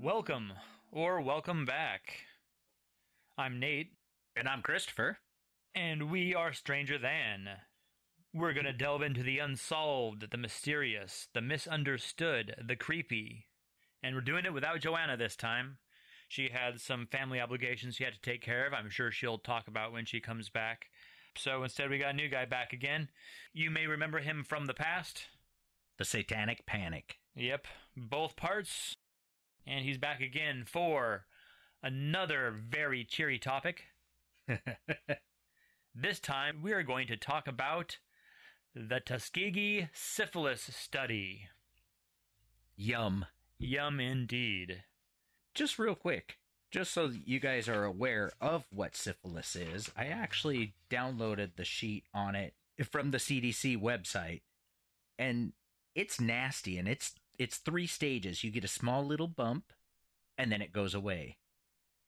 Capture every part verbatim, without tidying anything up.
Welcome, or welcome back. I'm Nate. And I'm Christopher. And we are Stranger Than. We're going to delve into the unsolved, the mysterious, the misunderstood, the creepy. And we're doing it without Joanna this time. She had some family obligations she had to take care of. I'm sure she'll talk about when she comes back. So instead we got a new guy back again. You may remember him from the past. The Satanic Panic. Yep, both parts. And he's back again for another very cheery topic. This time we are going to talk about the Tuskegee Syphilis Study. Yum. Yum indeed. Just real quick, just so you guys are aware of what syphilis is, I actually downloaded the sheet on it from the C D C website, and it's nasty, and it's it's three stages. You get a small little bump, and then it goes away.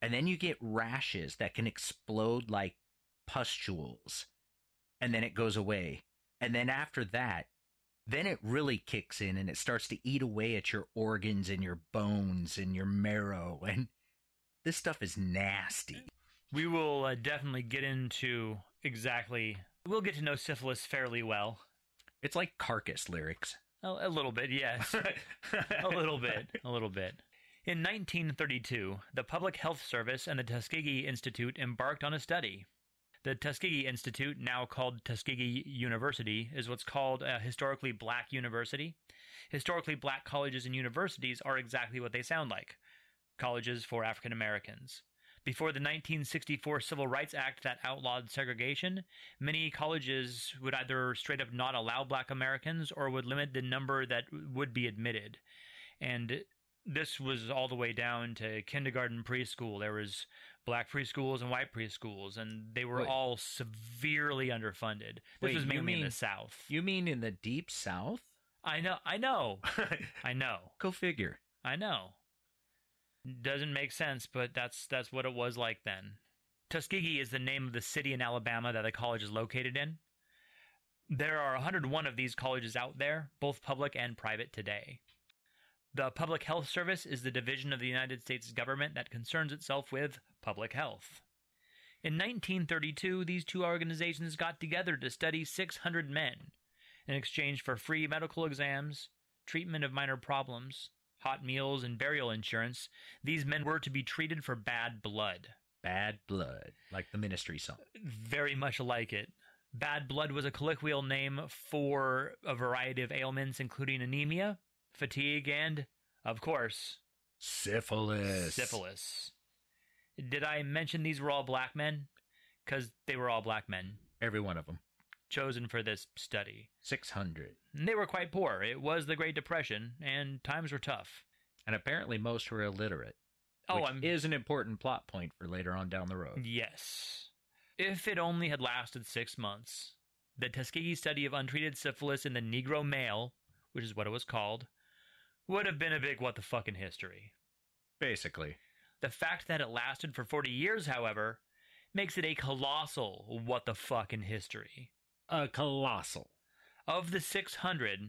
And then you get rashes that can explode like pustules, and then it goes away. And then after that, then it really kicks in, and it starts to eat away at your organs and your bones and your marrow, and this stuff is nasty. We will uh, definitely get into exactly... We'll get to know syphilis fairly well. It's like Carcass lyrics. A, a little bit, yes. a little bit, a little bit. In nineteen thirty-two, the Public Health Service and the Tuskegee Institute embarked on a study. The Tuskegee Institute, now called Tuskegee University, is what's called a historically black university. Historically black colleges and universities are exactly what they sound like, colleges for African Americans. Before the nineteen sixty-four Civil Rights Act that outlawed segregation, many colleges would either straight up not allow black Americans or would limit the number that would be admitted. And this was all the way down to kindergarten, preschool. There was black preschools and white preschools, and they were Wait. all severely underfunded. This Wait, was mainly mean, in the South. You mean in the Deep South? I know. I know. I know. Go figure. I know. Doesn't make sense, but that's that's what it was like then. Tuskegee is the name of the city in Alabama that the college is located in. There are one hundred one of these colleges out there, both public and private today. The Public Health Service is the division of the United States government that concerns itself with public health. In nineteen thirty-two, these two organizations got together to study six hundred men in exchange for free medical exams, treatment of minor problems, hot meals, and burial insurance. These men were to be treated for bad blood. Bad blood, like the Ministry song. Very much like it. Bad blood was a colloquial name for a variety of ailments, including anemia, fatigue, and, of course, syphilis. Syphilis. Did I mention these were all black men? Because they were all black men. Every one of them. Chosen for this study. six hundred. And they were quite poor. It was the Great Depression, and times were tough. And apparently most were illiterate, oh, which I'm... is an important plot point for later on down the road. Yes. If it only had lasted six months. The Tuskegee study of untreated syphilis in the Negro male, which is what it was called, would have been a big what the fucking history. Basically. The fact that it lasted for forty years, however, makes it a colossal what the fucking history. A colossal. Of the six hundred,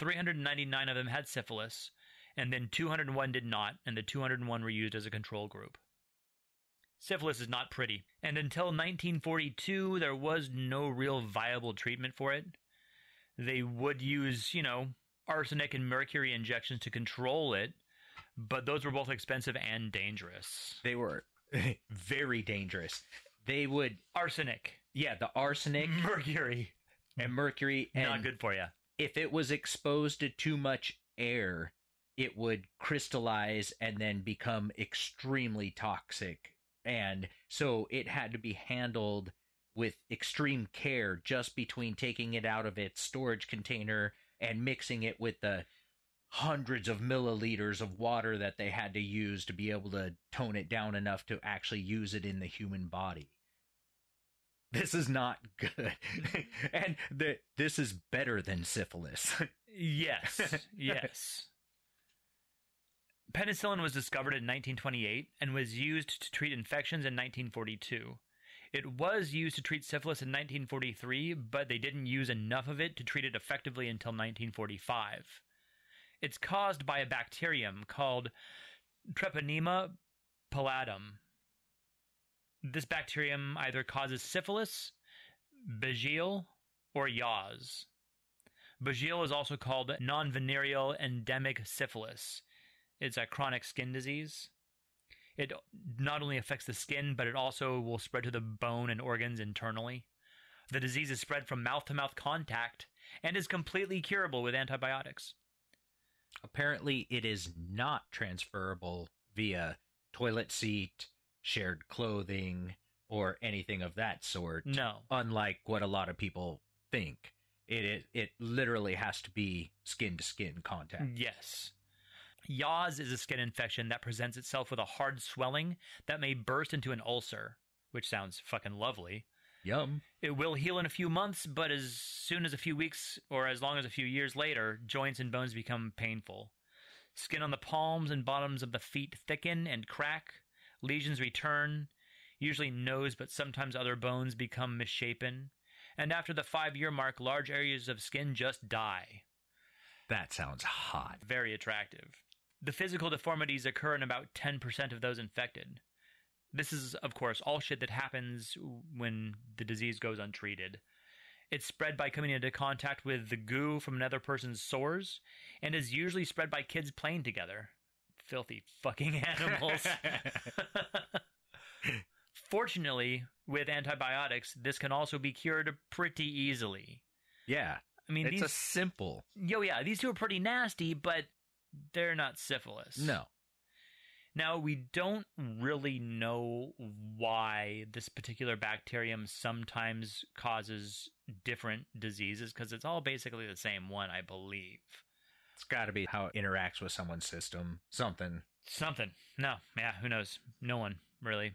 three hundred ninety-nine of them had syphilis, and then two hundred one did not, and the two hundred one were used as a control group. Syphilis is not pretty, and until nineteen forty-two, there was no real viable treatment for it. They would use, you know, arsenic and mercury injections to control it, but those were both expensive and dangerous. They were very dangerous. They would... Arsenic. Yeah, the arsenic. Mercury. And mercury. And not good for you. If it was exposed to too much air, it would crystallize and then become extremely toxic. And so it had to be handled with extreme care, just between taking it out of its storage container and mixing it with the hundreds of milliliters of water that they had to use to be able to tone it down enough to actually use it in the human body. This is not good. And the, this is better than syphilis. Yes, yes. Penicillin was discovered in nineteen twenty-eight and was used to treat infections in nineteen forty-two. It was used to treat syphilis in nineteen forty-three, but they didn't use enough of it to treat it effectively until nineteen forty-five. It's caused by a bacterium called Treponema pallidum. This bacterium either causes syphilis, Bajeel, or Yaws. Bajeel is also called non-venereal endemic syphilis. It's a chronic skin disease. It not only affects the skin, but it also will spread to the bone and organs internally. The disease is spread from mouth-to-mouth contact and is completely curable with antibiotics. Apparently, it is not transferable via toilet seat, shared clothing, or anything of that sort. No. Unlike what a lot of people think. It, it, it literally has to be skin-to-skin contact. Yes. Yaws is a skin infection that presents itself with a hard swelling that may burst into an ulcer, which sounds fucking lovely. Yum. It will heal in a few months, but as soon as a few weeks or as long as a few years later, joints and bones become painful. Skin on the palms and bottoms of the feet thicken and crack. Lesions return. Usually nose, but sometimes other bones become misshapen. And after the five-year mark, large areas of skin just die. That sounds hot. Very attractive. The physical deformities occur in about ten percent of those infected. This is, of course, all shit that happens when the disease goes untreated. It's spread by coming into contact with the goo from another person's sores, and is usually spread by kids playing together. Filthy fucking animals. Fortunately, with antibiotics, this can also be cured pretty easily. Yeah. I mean, it's these, a simple. Yo, yeah. These two are pretty nasty, but they're not syphilis. No. Now, we don't really know why this particular bacterium sometimes causes different diseases, because it's all basically the same one, I believe. It's got to be how it interacts with someone's system. Something. Something. No. Yeah, who knows? No one, really.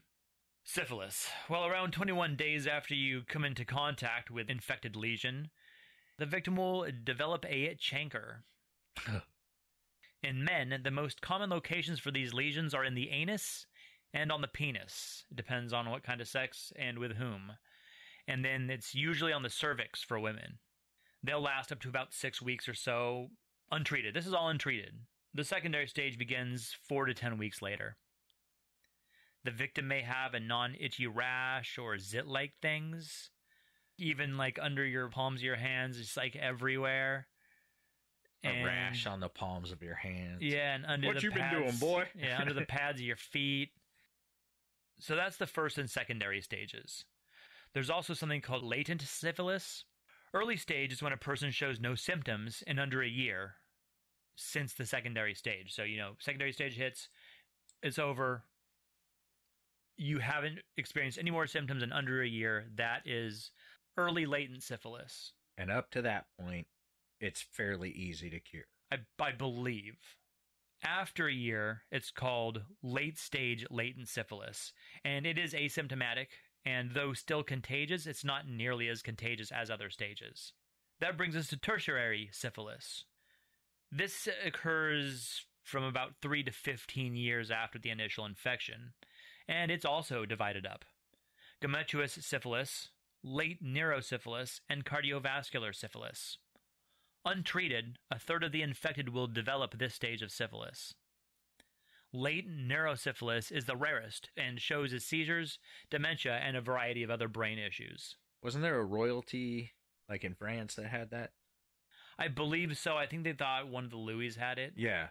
Syphilis. Well, around twenty-one days after you come into contact with infected lesion, the victim will develop a chancre. In men, the most common locations for these lesions are in the anus and on the penis. It depends on what kind of sex and with whom. And then it's usually on the cervix for women. They'll last up to about six weeks or so untreated. This is all untreated. The secondary stage begins four to ten weeks later. The victim may have a non-itchy rash or zit-like things, even like under your palms of your hands, it's like everywhere. A and, rash on the palms of your hands. Yeah, and under what the pads. What you been doing, boy? Yeah, under the pads of your feet. So that's the first and secondary stages. There's also something called latent syphilis. Early stage is when a person shows no symptoms in under a year since the secondary stage. So, you know, secondary stage hits, it's over. You haven't experienced any more symptoms in under a year. That is early latent syphilis. And up to that point, it's fairly easy to cure. I, I believe. After a year, it's called late-stage latent syphilis, and it is asymptomatic, and though still contagious, it's not nearly as contagious as other stages. That brings us to tertiary syphilis. This occurs from about three to fifteen years after the initial infection, and it's also divided up. Gametous syphilis, late neurosyphilis, and cardiovascular syphilis. Untreated, a third of the infected will develop this stage of syphilis. Late neurosyphilis is the rarest and shows as seizures, dementia, and a variety of other brain issues. Wasn't there a royalty, like in France, that had that? I believe so. I think they thought one of the Louis had it. Yeah.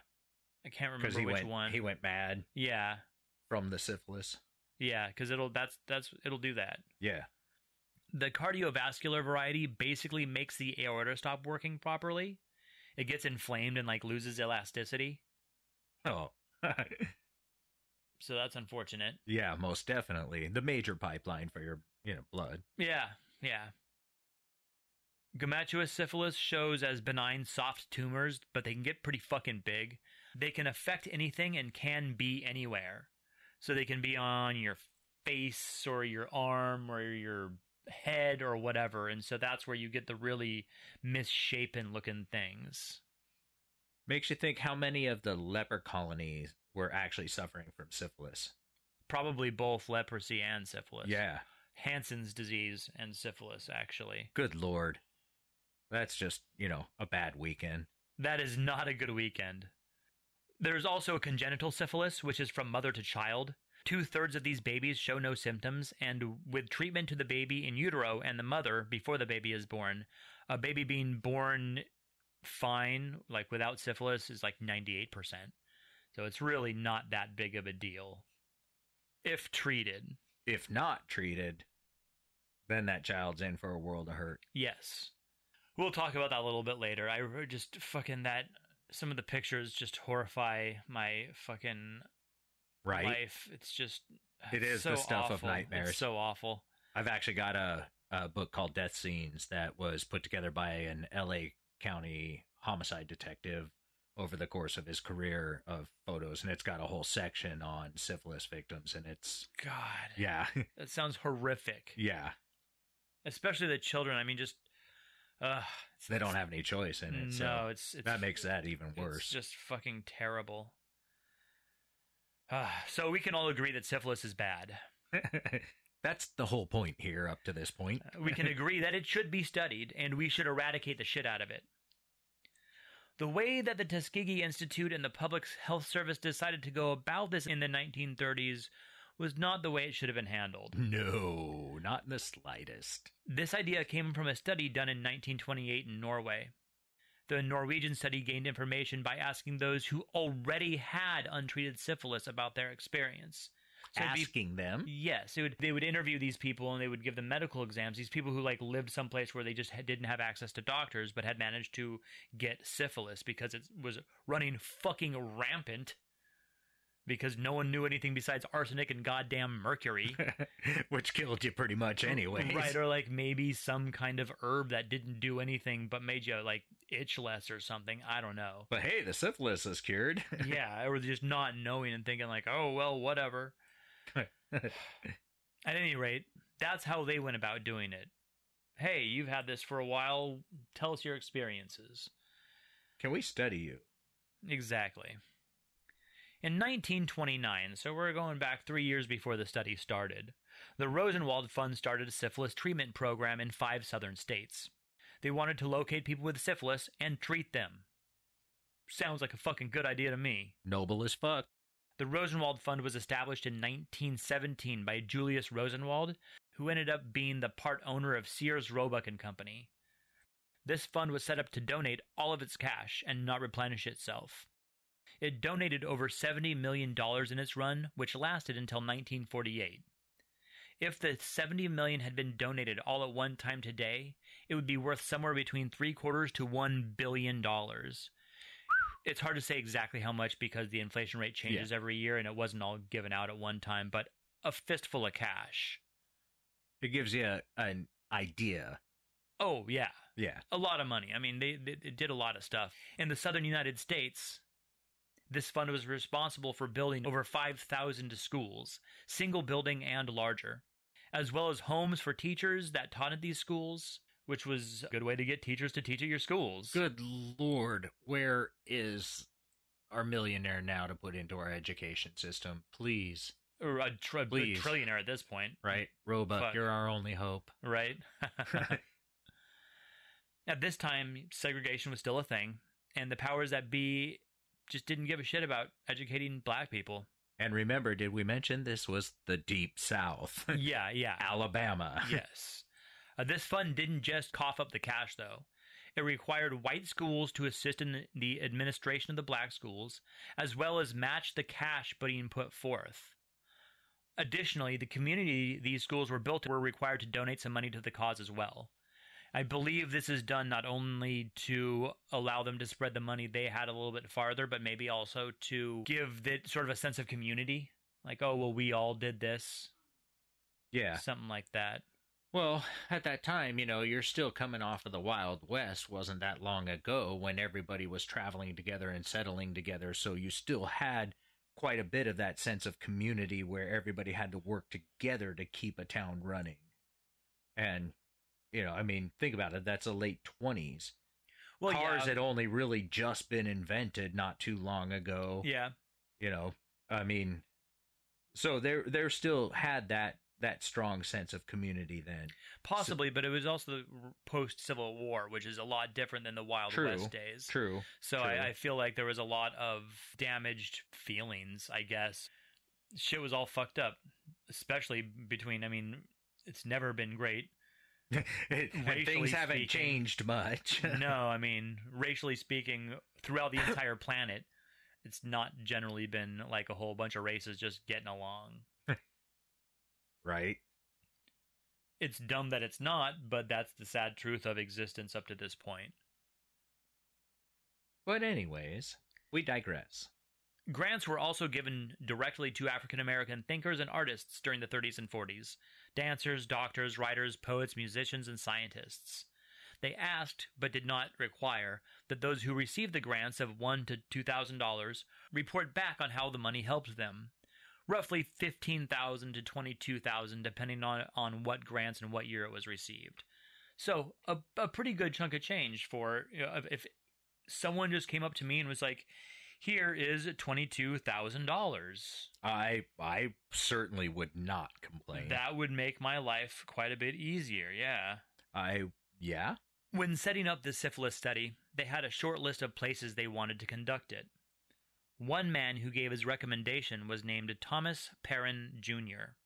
I can't remember which went, one. He went mad. Yeah. From the syphilis. Yeah, because it'll that's that's it'll do that. Yeah. The cardiovascular variety basically makes the aorta stop working properly. It gets inflamed and like loses elasticity. Oh. So that's unfortunate. Yeah, most definitely. The major pipeline for your, you know, blood. Yeah, yeah. Gametous syphilis shows as benign soft tumors, but they can get pretty fucking big. They can affect anything and can be anywhere. So they can be on your face or your arm or your head or whatever, and so that's where you get the really misshapen looking things. Makes you think how many of the leper colonies were actually suffering from syphilis. Probably both leprosy and syphilis. Yeah. Hansen's disease and syphilis, actually. Good Lord. That's just, you know, a bad weekend. That is not a good weekend. There's also congenital syphilis, which is from mother to child. Two-thirds of these babies show no symptoms, and with treatment to the baby in utero and the mother before the baby is born, a baby being born fine, like without syphilis, is like ninety-eight percent. So it's really not that big of a deal if treated. If not treated, then that child's in for a world of hurt. Yes. We'll talk about that a little bit later. I just fucking that... Some of the pictures just horrify my fucking right. life. It's just it is so the stuff awful. Of nightmares. It's so awful. I've actually got a, a book called Death Scenes that was put together by an L A County homicide detective over the course of his career of photos, and it's got a whole section on syphilis victims, and it's... God. Yeah. That sounds horrific. Yeah. Especially the children. I mean, just... Uh, it's, they don't have any choice in it, no, so it's, it's, that makes that even worse. It's just fucking terrible. Uh, so we can all agree that syphilis is bad. That's the whole point here up to this point. We can agree that it should be studied, and we should eradicate the shit out of it. The way that the Tuskegee Institute and the Public Health Service decided to go about this in the nineteen thirties was not the way it should have been handled. No, not in the slightest. This idea came from a study done in nineteen twenty-eight in Norway. The Norwegian study gained information by asking those who already had untreated syphilis about their experience. So asking be, them? Yes. It would, they would interview these people and they would give them medical exams. These people who like lived someplace where they just didn't have access to doctors but had managed to get syphilis because it was running fucking rampant. Because no one knew anything besides arsenic and goddamn mercury. Which killed you pretty much anyway. Right, or like maybe some kind of herb that didn't do anything but made you like itch less or something. I don't know. But hey, the syphilis is cured. Yeah, or just not knowing and thinking like, oh, well, whatever. At any rate, that's how they went about doing it. Hey, you've had this for a while. Tell us your experiences. Can we study you? Exactly. In nineteen twenty-nine, so we're going back three years before the study started, the Rosenwald Fund started a syphilis treatment program in five southern states. They wanted to locate people with syphilis and treat them. Sounds like a fucking good idea to me. Noble as fuck. The Rosenwald Fund was established in nineteen seventeen by Julius Rosenwald, who ended up being the part owner of Sears Roebuck and Company. This fund was set up to donate all of its cash and not replenish itself. It donated over seventy million dollars in its run, which lasted until nineteen forty-eight. If the seventy million dollars had been donated all at one time today, it would be worth somewhere between three quarters to one billion dollars. It's hard to say exactly how much because the inflation rate changes yeah. every year and it wasn't all given out at one time, but a fistful of cash. It gives you a, an idea. Oh, yeah. Yeah. A lot of money. I mean, they, they, they did a lot of stuff. In the southern United States... This fund was responsible for building over five thousand schools, single building and larger, as well as homes for teachers that taught at these schools, which was a good way to get teachers to teach at your schools. Good Lord, where is our millionaire now to put into our education system? Please. Or a, tr- Please. a trillionaire at this point. Right. Roebuck, Fuck. You're our only hope. Right. At this time, segregation was still a thing, and the powers that be... just didn't give a shit about educating black people. And remember, did we mention this was the Deep South? Yeah, yeah. Alabama. Yes. Uh, this fund didn't just cough up the cash, though. It required white schools to assist in the administration of the black schools, as well as match the cash being put forth. Additionally, the community these schools were built in were required to donate some money to the cause as well. I believe this is done not only to allow them to spread the money they had a little bit farther, but maybe also to give that sort of a sense of community. Like, oh, well, we all did this. Yeah. Something like that. Well, at that time, you know, you're still coming off of the Wild West. Wasn't that long ago when everybody was traveling together and settling together. So you still had quite a bit of that sense of community where everybody had to work together to keep a town running. And... You know, I mean, think about it. That's the late twenties. Well, Cars yeah. had only really just been invented not too long ago. Yeah. You know, I mean, so there there still had that that strong sense of community then. Possibly, so, but it was also the post-Civil War, which is a lot different than the Wild true, West days. True, So true. I, I feel like there was a lot of damaged feelings, I guess. Shit was all fucked up, especially between, I mean, it's never been great. And things haven't speaking, changed much. No, I mean, racially speaking, throughout the entire planet, it's not generally been like a whole bunch of races just getting along. Right. It's dumb that it's not, but that's the sad truth of existence up to this point. But anyways, we digress. Grants were also given directly to African-American thinkers and artists during the thirties and forties. Dancers, doctors, writers, poets, musicians, and scientists. They asked, but did not require, that those who received the grants of one thousand to two thousand dollars report back on how the money helped them. Roughly fifteen thousand to twenty-two thousand, depending on, on what grants and what year it was received. So a, a pretty good chunk of change for, you know, if someone just came up to me and was like, here is twenty-two thousand dollars. I I certainly would not complain. That would make my life quite a bit easier, yeah. I, yeah? When setting up the syphilis study, they had a short list of places they wanted to conduct it. One man who gave his recommendation was named Thomas Perrin Junior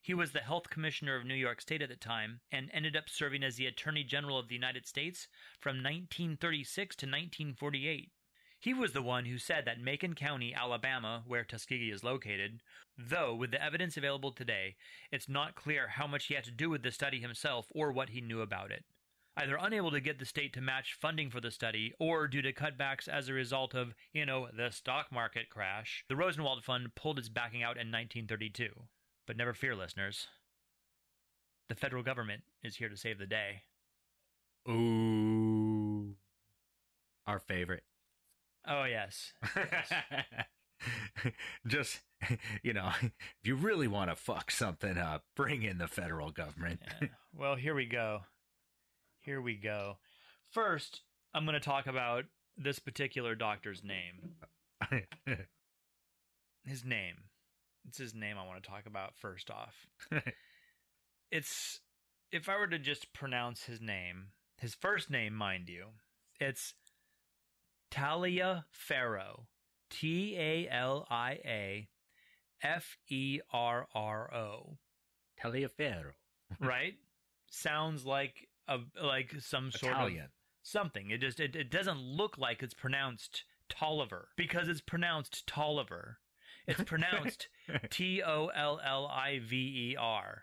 He was the health commissioner of New York State at the time and ended up serving as the Attorney General of the United States from nineteen thirty-six to nineteen forty-eight. He was the one who said that Macon County, Alabama, where Tuskegee is located, though with the evidence available today, it's not clear how much he had to do with the study himself or what he knew about it. Either unable to get the state to match funding for the study or due to cutbacks as a result of, you know, the stock market crash, the Rosenwald Fund pulled its backing out in nineteen thirty-two. But never fear, listeners. The federal government is here to save the day. Ooh. Our favorite. Oh, yes. yes. Just, you know, if you really want to fuck something up, bring in the federal government. Yeah. Well, here we go. Here we go. First, I'm going to talk about this particular doctor's name. His name. It's his name I want to talk about first off. It's, if I were to just pronounce his name, his first name, mind you, it's Taliaferro. T A L I A F E R R O. Taliaferro. Right? Sounds like... Of, like some sort Italian. Of something. It just it, it doesn't look like it's pronounced Tolliver because it's pronounced Tolliver. It's pronounced T O L L I V E R.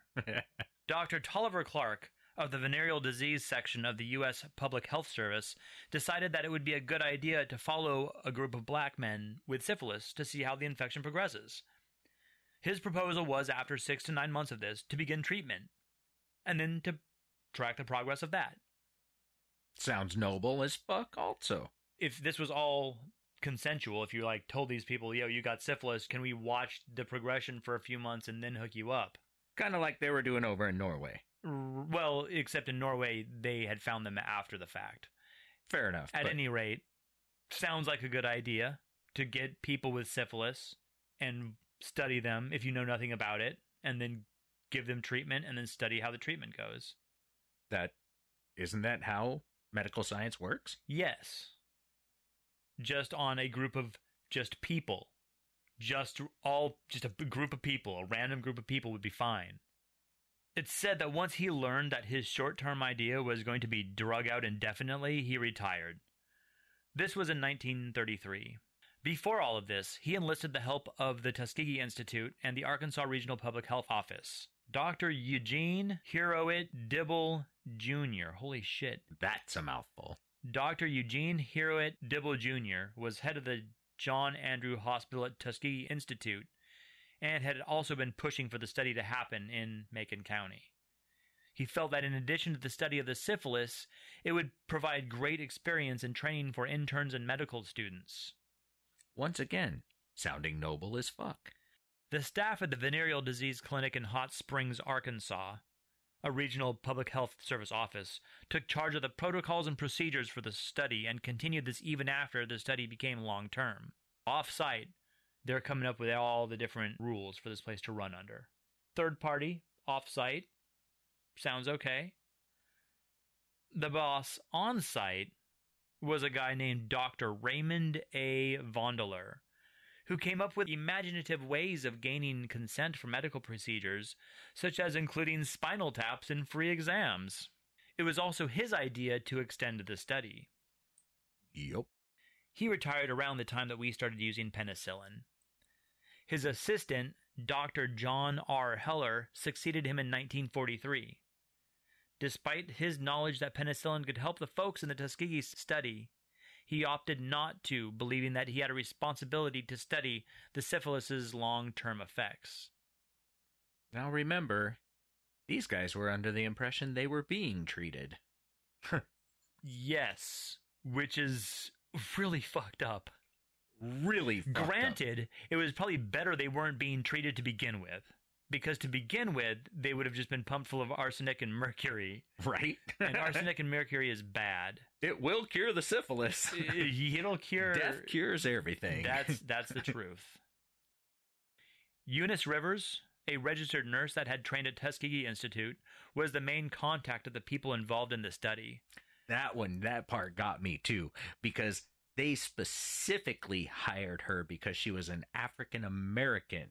Doctor Taliaferro Clark of the Venereal Disease Section of the U S Public Health Service decided that it would be a good idea to follow a group of black men with syphilis to see how the infection progresses. His proposal was, after six to nine months of this, to begin treatment and then to track the progress of that. Sounds noble as fuck also. If this was all consensual, if you like told these people, yo, you got syphilis, can we watch the progression for a few months and then hook you up? Kind of like they were doing over in Norway. Well, except in Norway, they had found them after the fact. Fair enough. At but... any rate, sounds like a good idea to get people with syphilis and study them if you know nothing about it, and then give them treatment and then study how the treatment goes. That isn't that how medical science works? Yes. Just on a group of just people. Just all just a group of people, a random group of people would be fine. It's said that once he learned that his short-term idea was going to be drug out indefinitely, he retired. This was in nineteen thirty-three. Before all of this, he enlisted the help of the Tuskegee Institute and the Arkansas Regional Public Health Office. Doctor Eugene Heroit Dibble Junior Holy shit. That's a mouthful. Doctor Eugene Heroit Dibble Junior was head of the John Andrew Hospital at Tuskegee Institute and had also been pushing for the study to happen in Macon County. He felt that in addition to the study of the syphilis, it would provide great experience and training for interns and medical students. Once again, sounding noble as fuck. The staff at the Venereal Disease Clinic in Hot Springs, Arkansas, a regional public health service office, took charge of the protocols and procedures for the study and continued this even after the study became long-term. Off-site, they're coming up with all the different rules for this place to run under. Third party, off-site, sounds okay. The boss on-site was a guy named Doctor Raymond A. Vondeler, who came up with imaginative ways of gaining consent for medical procedures, such as including spinal taps in free exams. It was also his idea to extend the study. Yep. He retired around the time that we started using penicillin. His assistant, Doctor John R. Heller, succeeded him in nineteen forty-three. Despite his knowledge that penicillin could help the folks in the Tuskegee study, he opted not to, believing that he had a responsibility to study the syphilis's long-term effects. Now remember, these guys were under the impression they were being treated. Yes, which is really fucked up. Really fucked up. Granted, it was probably better they weren't being treated to begin with. Because to begin with, they would have just been pumped full of arsenic and mercury. Right. And arsenic and mercury is bad. It will cure the syphilis. It'll cure... Death cures everything. That's, that's the truth. Eunice Rivers, a registered nurse that had trained at Tuskegee Institute, was the main contact of the people involved in the study. That one, that part got me too, because they specifically hired her because she was an African-American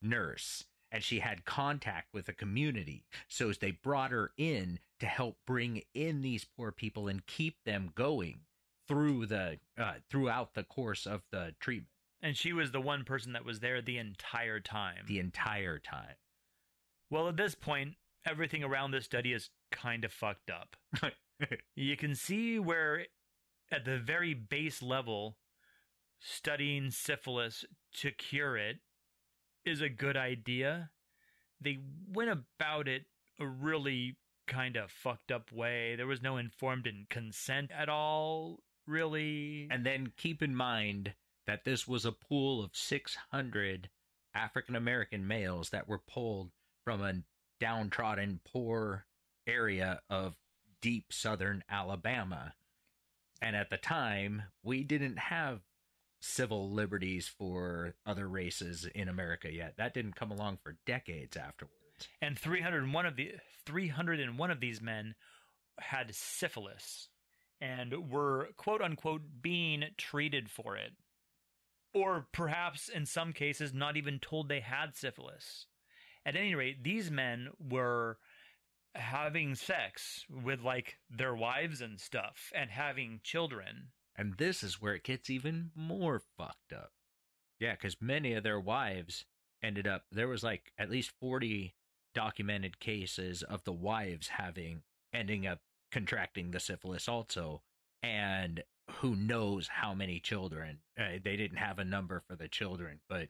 nurse. And she had contact with the community. So as they brought her in to help bring in these poor people and keep them going through the uh, throughout the course of the treatment. And she was the one person that was there the entire time. The entire time. Well, at this point, everything around this study is kind of fucked up. You can see where, at the very base level, studying syphilis to cure it is a good idea. They went about it a really kind of fucked up way. There was no informed and consent at all, really. And then keep in mind that this was a pool of six hundred African-American males that were pulled from a downtrodden, poor area of deep southern Alabama. And at the time, we didn't have civil liberties for other races in America yet. That didn't come along for decades afterwards. And three hundred one of the three hundred one of these men had syphilis and were quote unquote being treated for it. Or perhaps in some cases not even told they had syphilis. At any rate, these men were having sex with like their wives and stuff and having children. And this is where it gets even more fucked up. Yeah, because many of their wives ended up, there was like at least forty documented cases of the wives having, ending up contracting the syphilis also. And who knows how many children. Uh, they didn't have a number for the children, but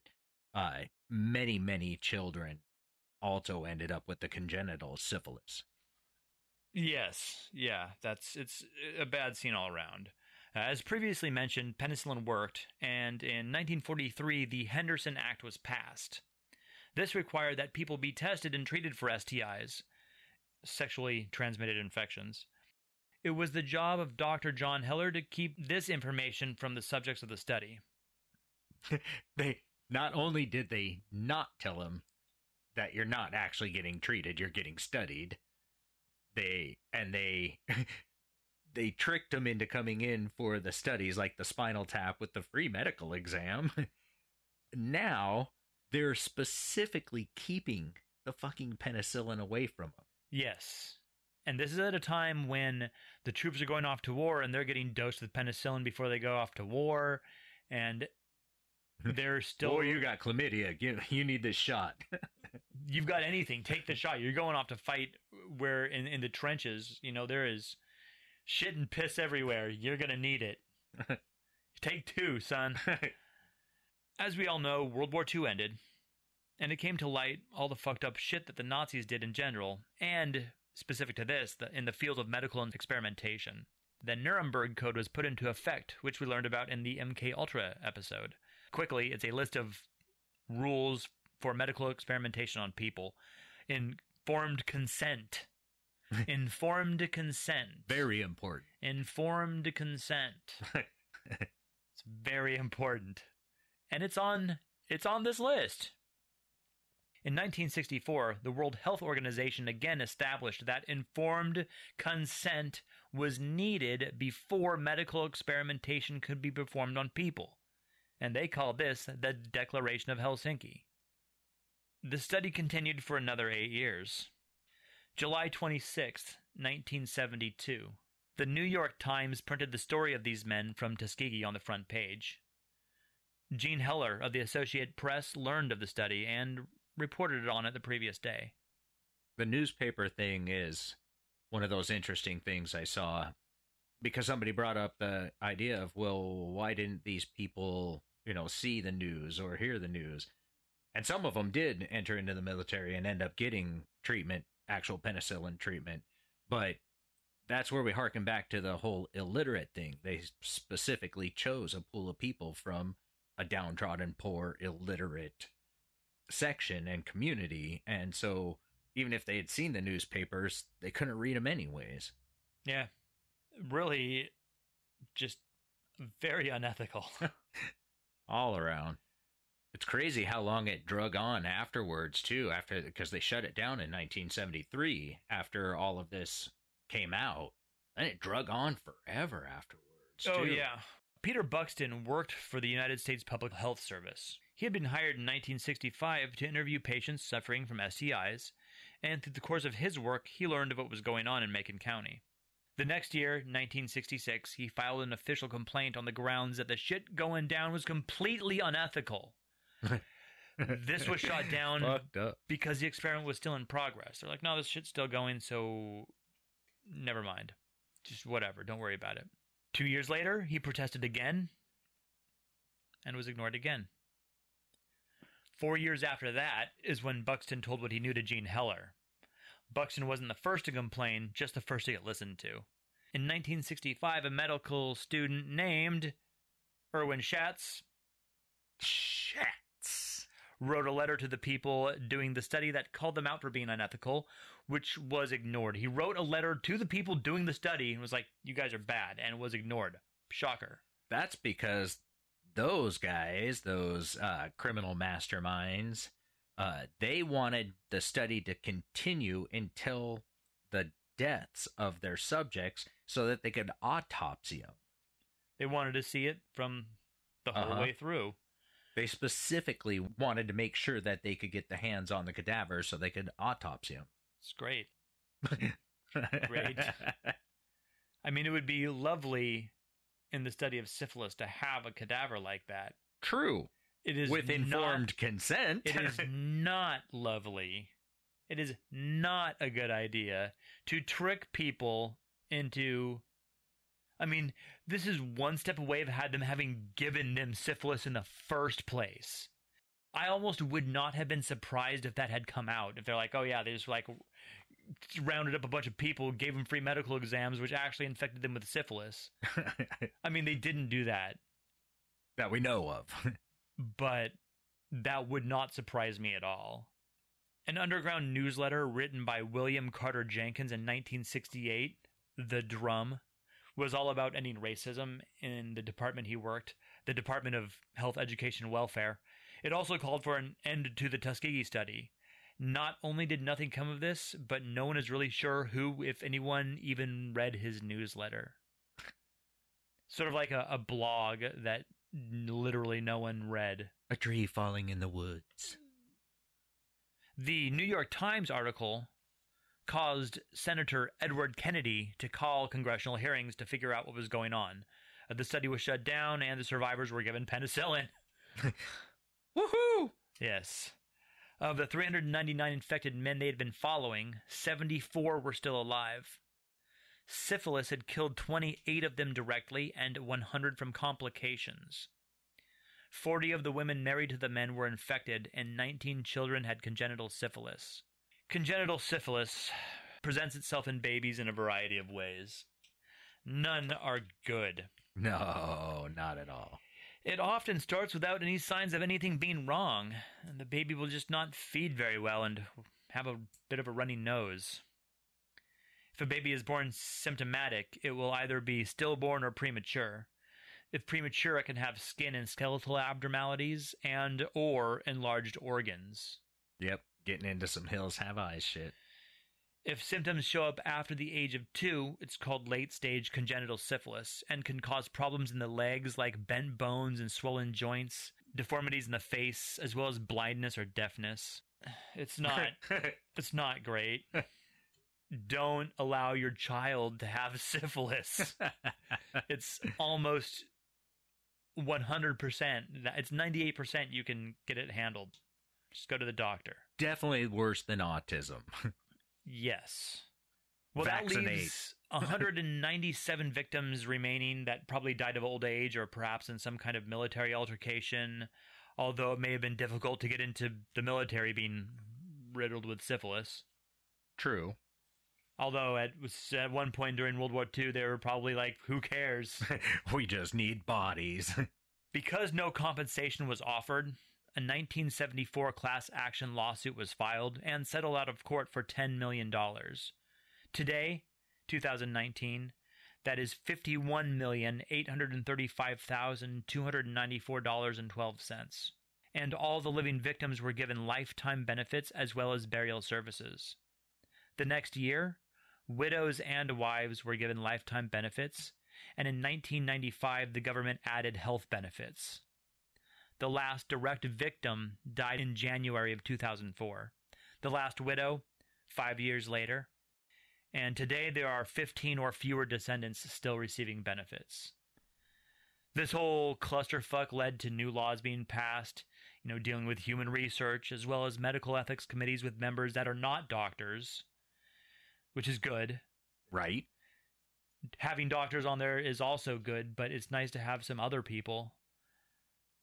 uh, many, many children also ended up with the congenital syphilis. Yes, yeah, that's it's a bad scene all around. As previously mentioned, penicillin worked, and in nineteen forty-three, the Henderson Act was passed. This required that people be tested and treated for S T Is, sexually transmitted infections. It was the job of Doctor John Heller to keep this information from the subjects of the study. They not only did they not tell him that you're not actually getting treated, you're getting studied, they and they... They tricked him into coming in for the studies, like the spinal tap with the free medical exam. Now, they're specifically keeping the fucking penicillin away from him. Yes. And this is at a time when the troops are going off to war and they're getting dosed with penicillin before they go off to war. And they're still... Oh, you got chlamydia. You, you need this shot. You've got anything. Take the shot. You're going off to fight where in, in the trenches, you know, there is... shit and piss everywhere. You're going to need it. Take two, son. As we all know, World War Two ended, and it came to light all the fucked up shit that the Nazis did in general, and, specific to this, the, in the field of medical experimentation. The Nuremberg Code was put into effect, which we learned about in the M K Ultra episode. Quickly, it's a list of rules for medical experimentation on people. Informed consent. Informed consent. Very important. Informed consent. It's very important. And it's on it's on this list. In nineteen sixty-four, the World Health Organization again established that informed consent was needed before medical experimentation could be performed on people, and they called this the Declaration of Helsinki. The study continued for another eight years. July twenty-sixth, nineteen seventy-two. The New York Times printed the story of these men from Tuskegee on the front page. Gene Heller of the Associated Press learned of the study and reported on it the previous day. The newspaper thing is one of those interesting things I saw, because somebody brought up the idea of, well, why didn't these people, you know, see the news or hear the news? And some of them did enter into the military and end up getting treatment, actual penicillin treatment. But that's where we harken back to the whole illiterate thing. They specifically chose a pool of people from a downtrodden, poor, illiterate section and community. And so even if they had seen the newspapers, they couldn't read them anyways. Yeah. Really just very unethical. All around. It's crazy how long it drug on afterwards, too, after, because they shut it down in nineteen seventy-three after all of this came out. And it drug on forever afterwards, too. Oh, yeah. Peter Buxton worked for the United States Public Health Service. He had been hired in nineteen sixty-five to interview patients suffering from S T Is, and through the course of his work, he learned of what was going on in Macon County. The next year, nineteen sixty-six, he filed an official complaint on the grounds that the shit going down was completely unethical. This was shot down because the experiment was still in progress. They're like, no, this shit's still going, so never mind. Just whatever. Don't worry about it. Two years later, he protested again and was ignored again. Four years after that is when Buxton told what he knew to Gene Heller. Buxton wasn't the first to complain, just the first to get listened to. In nineteen sixty-five, a medical student named Erwin Schatz... Schatz. wrote a letter to the people doing the study that called them out for being unethical, which was ignored. He wrote a letter to the people doing the study and was like, you guys are bad, and was ignored. Shocker. That's because those guys, those uh, criminal masterminds, uh, they wanted the study to continue until the deaths of their subjects so that they could autopsy them. They wanted to see it from the whole uh-huh. way through. They specifically wanted to make sure that they could get the hands on the cadavers so they could autopsy them. It's great. Great. I mean, it would be lovely in the study of syphilis to have a cadaver like that. True. It is with informed not, consent. It is not lovely. It is not a good idea to trick people into... I mean, this is one step away of had them having given them syphilis in the first place. I almost would not have been surprised if that had come out. If they're like, oh yeah, they just like rounded up a bunch of people, gave them free medical exams, which actually infected them with syphilis. I mean, they didn't do that. That we know of. But that would not surprise me at all. An underground newsletter written by William Carter Jenkins in nineteen sixty-eight, The Drum, was all about ending racism in the department he worked, the Department of Health, Education, and Welfare. It also called for an end to the Tuskegee study. Not only did nothing come of this, but no one is really sure who, if anyone, even read his newsletter. Sort of like a, a blog that literally no one read. A tree falling in the woods. The New York Times article caused Senator Edward Kennedy to call congressional hearings to figure out what was going on. The study was shut down, and the survivors were given penicillin. Woohoo! Yes. Of the three hundred ninety-nine infected men they had been following, seventy-four were still alive. Syphilis had killed twenty-eight of them directly and one hundred from complications. forty of the women married to the men were infected, and nineteen children had congenital syphilis. Congenital syphilis presents itself in babies in a variety of ways. None are good. No, not at all. It often starts without any signs of anything being wrong, and the baby will just not feed very well and have a bit of a runny nose. If a baby is born symptomatic, it will either be stillborn or premature. If premature, it can have skin and skeletal abnormalities and or enlarged organs. Yep. getting into some hills have eyes shit. If symptoms show up after the age of two, it's called late-stage congenital syphilis and can cause problems in the legs like bent bones and swollen joints, deformities in the face, as well as blindness or deafness. It's not, it's not great. Don't allow your child to have syphilis. It's almost one hundred percent. It's ninety-eight percent you can get it handled. Just go to the doctor. Definitely worse than autism. Yes. Well, vaccinate. That leaves one hundred ninety-seven victims remaining that probably died of old age or perhaps in some kind of military altercation, although it may have been difficult to get into the military being riddled with syphilis. True. Although at, at one point during World War Two, they were probably like, who cares? We just need bodies. Because no compensation was offered, a nineteen seventy-four class action lawsuit was filed and settled out of court for ten million dollars. Today, two thousand nineteen, that is fifty-one million, eight hundred thirty-five thousand, two hundred ninety-four dollars and twelve cents. And all the living victims were given lifetime benefits as well as burial services. The next year, widows and wives were given lifetime benefits, and in nineteen ninety-five, the government added health benefits. The last direct victim died in January of two thousand four. The last widow, five years later. And today there are fifteen or fewer descendants still receiving benefits. This whole clusterfuck led to new laws being passed, you know, dealing with human research, as well as medical ethics committees with members that are not doctors, which is good. Right. Having doctors on there is also good, but it's nice to have some other people.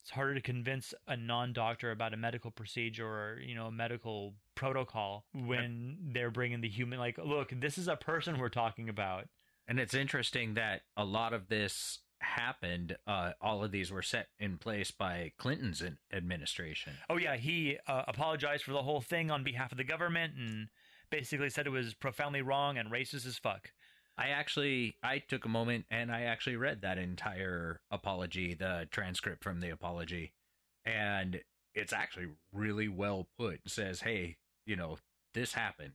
It's harder to convince a non-doctor about a medical procedure or, you know, a medical protocol when they're bringing the human, like, look, this is a person we're talking about. And it's interesting that a lot of this happened. Uh, all of these were set in place by Clinton's administration. Oh, yeah. He uh, apologized for the whole thing on behalf of the government and basically said it was profoundly wrong and racist as fuck. I actually, I took a moment and I actually read that entire apology, the transcript from the apology, and it's actually really well put. It says, hey, you know, this happened.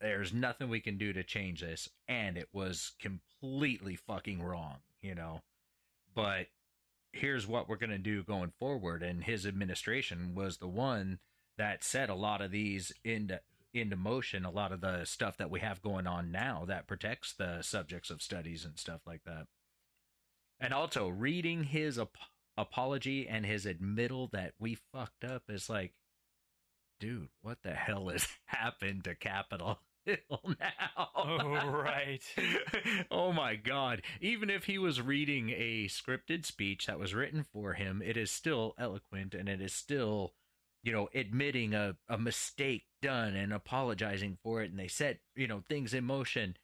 There's nothing we can do to change this, and it was completely fucking wrong, you know, but here's what we're going to do going forward, and his administration was the one that set a lot of these into into motion, a lot of the stuff that we have going on now that protects the subjects of studies and stuff like that. And also reading his ap- apology and his admittal that we fucked up is like, dude, what the hell has happened to Capitol Hill now? Oh, right. Oh my God. Even if he was reading a scripted speech that was written for him, it is still eloquent and it is still, you know, admitting a, a mistake done and apologizing for it. And they set, you know, things in motion.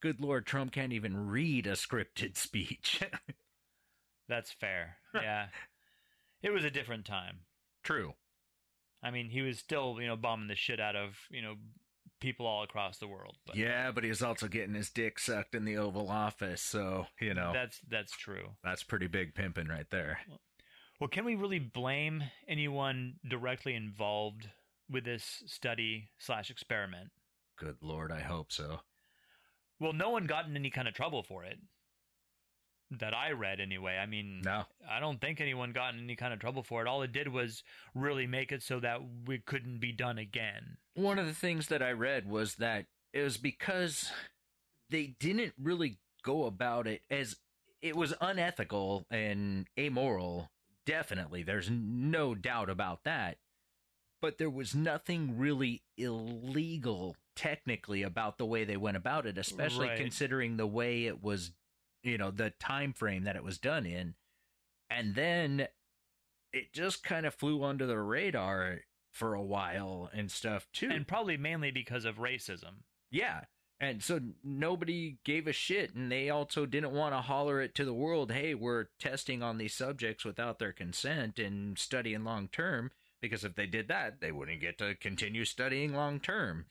Good Lord, Trump can't even read a scripted speech. That's fair. Yeah. It was a different time. True. I mean, he was still, you know, bombing the shit out of, you know, people all across the world. But yeah, but he was also getting his dick sucked in the Oval Office. So, you know, that's that's true. That's pretty big pimping right there. Well, Well, can we really blame anyone directly involved with this study slash experiment? Good Lord, I hope so. Well, no one got in any kind of trouble for it that I read anyway. I mean, no. I don't think anyone got in any kind of trouble for it. All it did was really make it so that we couldn't be done again. One of the things that I read was that it was because they didn't really go about it as it was unethical and amoral. Definitely, there's no doubt about that, but there was nothing really illegal technically about the way they went about it, especially right. Considering the way it was, you know, the time frame that it was done in, and then it just kind of flew under the radar for a while and stuff too, and probably mainly because of racism. Yeah. And so nobody gave a shit, and they also didn't want to holler it to the world, hey, we're testing on these subjects without their consent and studying long term, because if they did that, they wouldn't get to continue studying long term,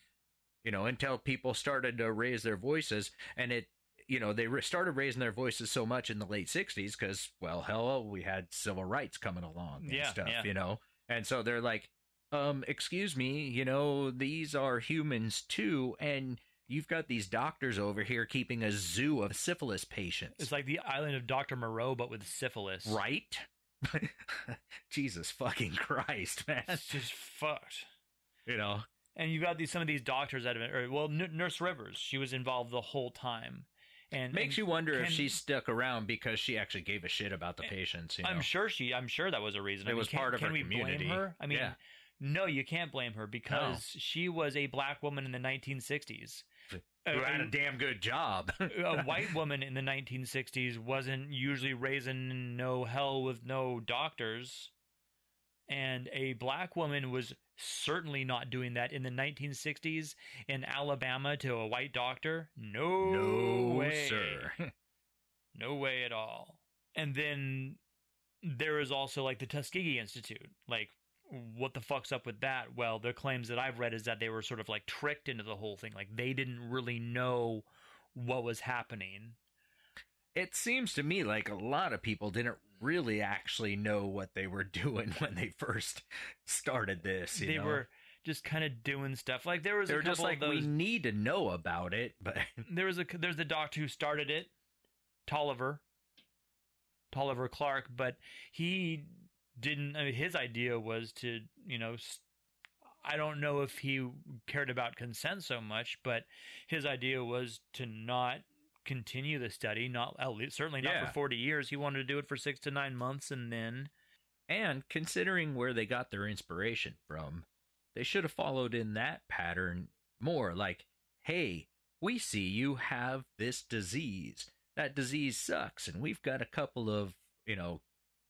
you know, until people started to raise their voices. And it, you know, they re- started raising their voices so much in the late sixties because, well, hell, we had civil rights coming along and yeah, stuff, yeah. You know, and so they're like, um, excuse me, you know, these are humans too, and you've got these doctors over here keeping a zoo of syphilis patients. It's like the island of Doctor Moreau, but with syphilis. Right? Jesus fucking Christ, man. That's just fucked. You know? And you've got these some of these doctors that have been, or, well, N- Nurse Rivers, she was involved the whole time. And makes and you wonder can, if she stuck around because she actually gave a shit about the patients. You know? I'm sure she. I'm sure that was a reason. It I mean, was can, part of can her we community. Blame her? I mean, yeah. No, you can't blame her because no. She was a black woman in the nineteen sixties. Who had a damn good job. A white woman in the nineteen sixties wasn't usually raising no hell with no doctors, and a black woman was certainly not doing that in the nineteen sixties in Alabama to a white doctor. No, no way, sir. No way at all. And then there is also like the Tuskegee Institute. Like, what the fuck's up with that? Well, the claims that I've read is that they were sort of like tricked into the whole thing. Like, they didn't really know what was happening. It seems to me like a lot of people didn't really actually know what they were doing when they first started this. You they know? Were just kind of doing stuff. Like, there was they a couple just like, of those. We need to know about it, but there was a there's the doctor who started it, Taliaferro, Taliaferro Clark, but he didn't. I mean, his idea was to, you know, I don't know if he cared about consent so much, but his idea was to not continue the study, not certainly not yeah. for forty years. He wanted to do it for six to nine months, and then, and considering where they got their inspiration from, they should have followed in that pattern more. Like, hey, we see you have this disease. That disease sucks, and we've got a couple of, you know,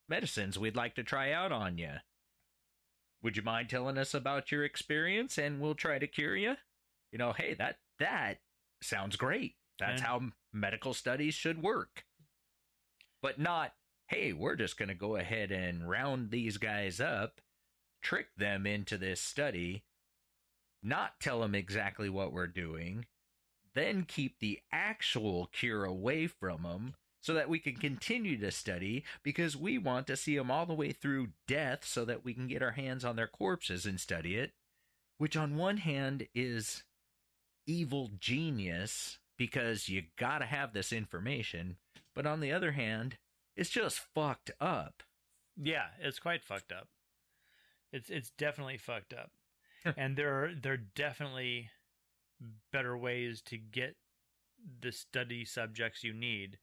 medicines we'd like to try out on you. Would you mind telling us about your experience, and we'll try to cure you? You know, hey, that that sounds great. That's and, how medical studies should work. But not, hey, we're just going to go ahead and round these guys up, trick them into this study, not tell them exactly what we're doing, then keep the actual cure away from them so that we can continue to study, because we want to see them all the way through death so that we can get our hands on their corpses and study it, which on one hand is evil genius, because you gotta have this information, but on the other hand, it's just fucked up. Yeah, it's quite fucked up. It's it's definitely fucked up, and there are there are definitely better ways to get the study subjects you need.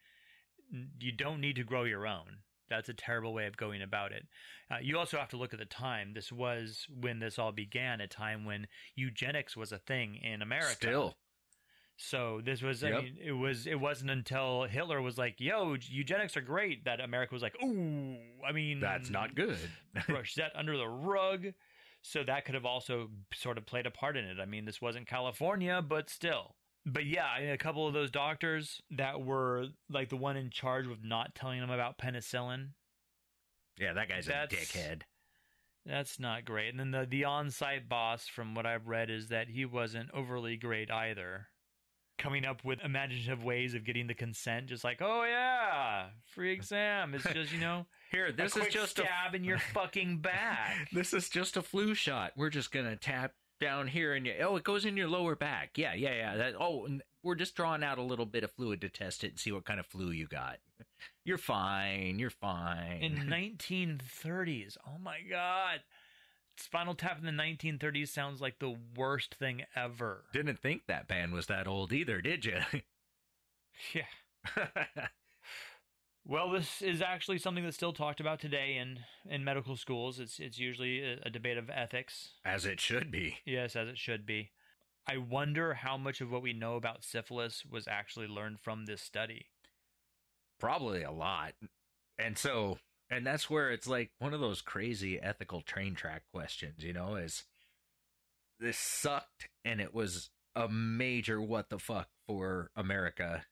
You don't need to grow your own. That's a terrible way of going about it. Uh, you also have to look at the time. This was when this all began, a time when eugenics was a thing in America. Still. So this was, yep. I mean, it was, it wasn't until Hitler was like, yo, eugenics are great, that America was like, ooh, I mean, that's not good. Brush that under the rug. So that could have also sort of played a part in it. I mean, this wasn't California, but still. But yeah, a couple of those doctors that were like the one in charge of not telling them about penicillin. Yeah, that guy's that's, a dickhead. That's not great. And then the, the on-site boss, from what I've read, is that he wasn't overly great either. Coming up with imaginative ways of getting the consent, just like, oh yeah, free exam. It's just, you know, here, this is just a stab in your fucking back. This is just a flu shot. We're just gonna tap down here, and oh, it goes in your lower back. Yeah, yeah, yeah. That, oh, and we're just drawing out a little bit of fluid to test it and see what kind of flu you got. You're fine. You're fine. In nineteen thirties, oh my god. Spinal Tap in the nineteen thirties sounds like the worst thing ever. Didn't think that band was that old either, did you? Yeah. Well, this is actually something that's still talked about today in, in medical schools. It's it's usually a, a debate of ethics. As it should be. Yes, as it should be. I wonder how much of what we know about syphilis was actually learned from this study. Probably a lot. And so... And that's where it's like one of those crazy ethical train track questions, you know, is this sucked and it was a major what the fuck for America,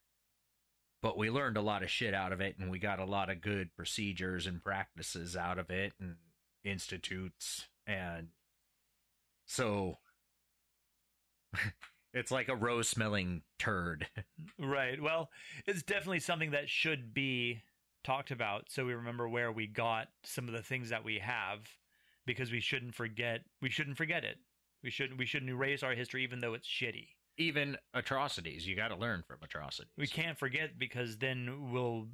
but we learned a lot of shit out of it, and we got a lot of good procedures and practices out of it, and institutes. And so it's like a rose smelling turd. Right. Well, it's definitely something that should be talked about, so we remember where we got some of the things that we have, because we shouldn't forget we shouldn't forget it. We shouldn't we shouldn't erase our history, even though it's shitty. Even atrocities, you got to learn from atrocities. We can't forget, because then we'll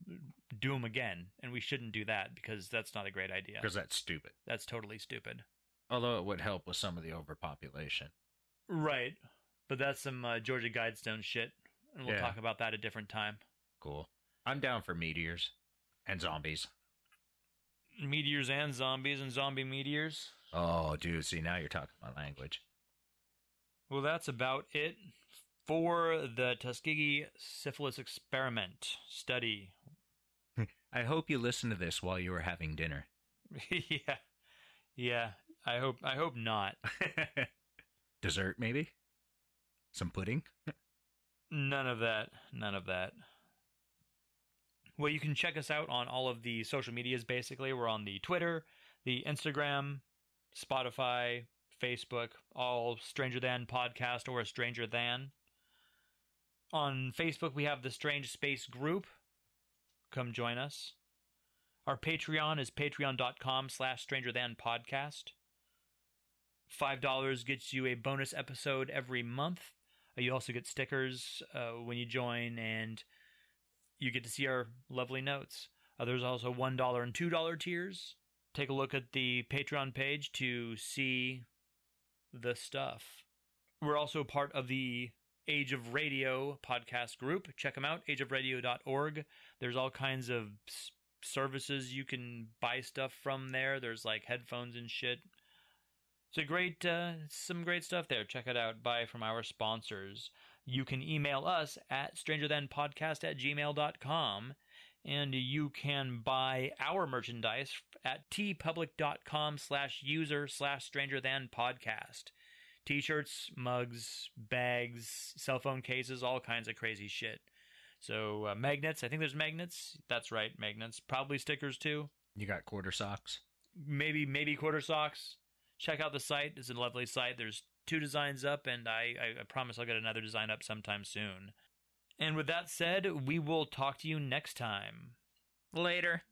do them again, and we shouldn't do that, because that's not a great idea. Because that's stupid. That's totally stupid. Although it would help with some of the overpopulation. Right. But that's some uh, Georgia Guidestone shit, and we'll yeah. talk about that a different time. Cool. I'm down for meteors and zombies. Meteors and zombies and zombie meteors? Oh, dude, see, now you're talking my language. Well, that's about it for the Tuskegee Syphilis Experiment Study. I hope you listened to this while you were having dinner. yeah. Yeah. I hope I hope not. Dessert, maybe? Some pudding? None of that. None of that. Well, you can check us out on all of the social medias, basically. We're on the Twitter, the Instagram, Spotify, Facebook, all Stranger Than Podcast or Stranger Than. On Facebook, we have the Strange Space Group. Come join us. Our Patreon is patreon.com slash Stranger Than Podcast. five dollars gets you a bonus episode every month. You also get stickers uh, when you join, and you get to see our lovely notes. Uh, there's also one dollar and two dollar tiers. Take a look at the Patreon page to see the stuff. We're also part of the Age of Radio podcast group. Check them out, age of radio dot org. There's all kinds of s- services you can buy stuff from there. There's like headphones and shit. It's a great, uh, some great stuff there. Check it out. Buy from our sponsors. You can email us at stranger than podcast at gmail dot com, and you can buy our merchandise at tpublic.com slash user slash strangerthanpodcast. T-shirts, mugs, bags, cell phone cases, all kinds of crazy shit. So uh, magnets. I think there's magnets. That's right, magnets. Probably stickers too. You got quarter socks. Maybe, maybe quarter socks. Check out the site. It's a lovely site. There's two designs up, and I, I promise I'll get another design up sometime soon. And with that said, we will talk to you next time. Later.